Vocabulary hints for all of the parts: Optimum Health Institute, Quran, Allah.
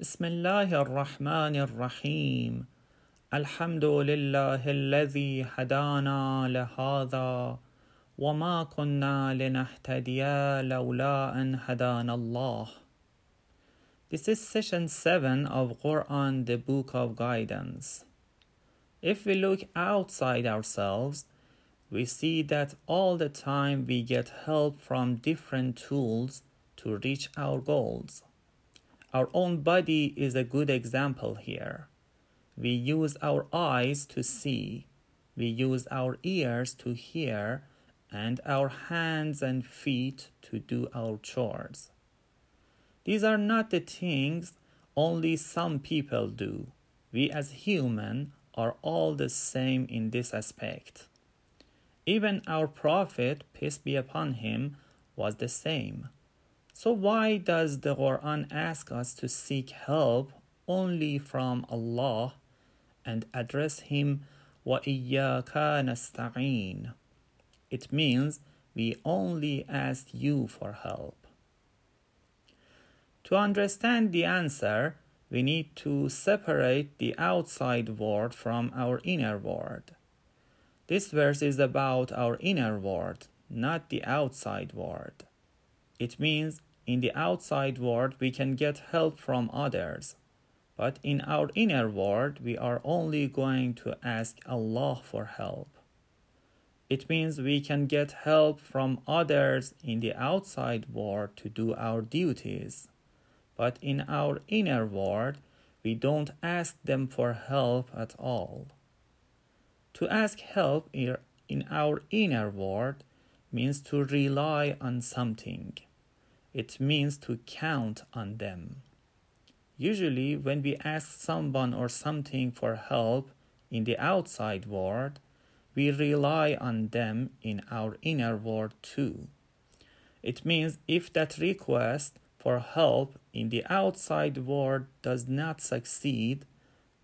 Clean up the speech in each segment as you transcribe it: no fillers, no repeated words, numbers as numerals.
بسم الله الرحمن الرحيم. الحمد لله الذي هدانا لهذا وما كنا لنهتدي لولا أن هدانا الله. This is session 7 of Quran, the Book of Guidance. If we look outside ourselves, we see that all the time we get help from different tools to reach our goals. Our own body is a good example here. We use our eyes to see, we use our ears to hear, and our hands and feet to do our chores. These are not the things only some people do. We as humans are all the same in this aspect. Even our Prophet, peace be upon him, was the same. So why does the Quran ask us to seek help only from Allah and address Him وَإِيَّاكَ نَسْتَعِينَ? It means we only ask you for help. To understand the answer, we need to separate the outside world from our inner world. This verse is about our inner world, not the outside world. It means in the outside world, we can get help from others. But in our inner world, we are only going to ask Allah for help. It means we can get help from others in the outside world to do our duties. But in our inner world, we don't ask them for help at all. To ask help in our inner world means to rely on something. It means to count on them. Usually, when we ask someone or something for help in the outside world, we rely on them in our inner world too. It means if that request for help in the outside world does not succeed,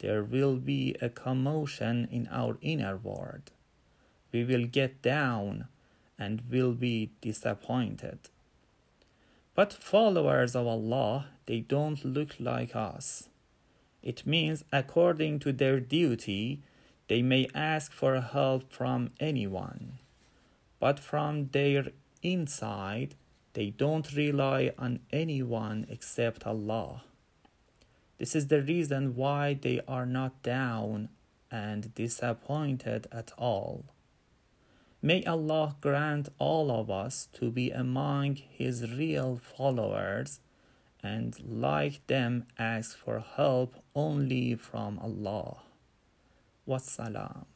there will be a commotion in our inner world. We will get down and will be disappointed. But followers of Allah, they don't look like us. It means according to their duty, they may ask for help from anyone. But from their inside, they don't rely on anyone except Allah. This is the reason why they are not down and disappointed at all. May Allah grant all of us to be among His real followers and like them ask for help only from Allah. Wassalam.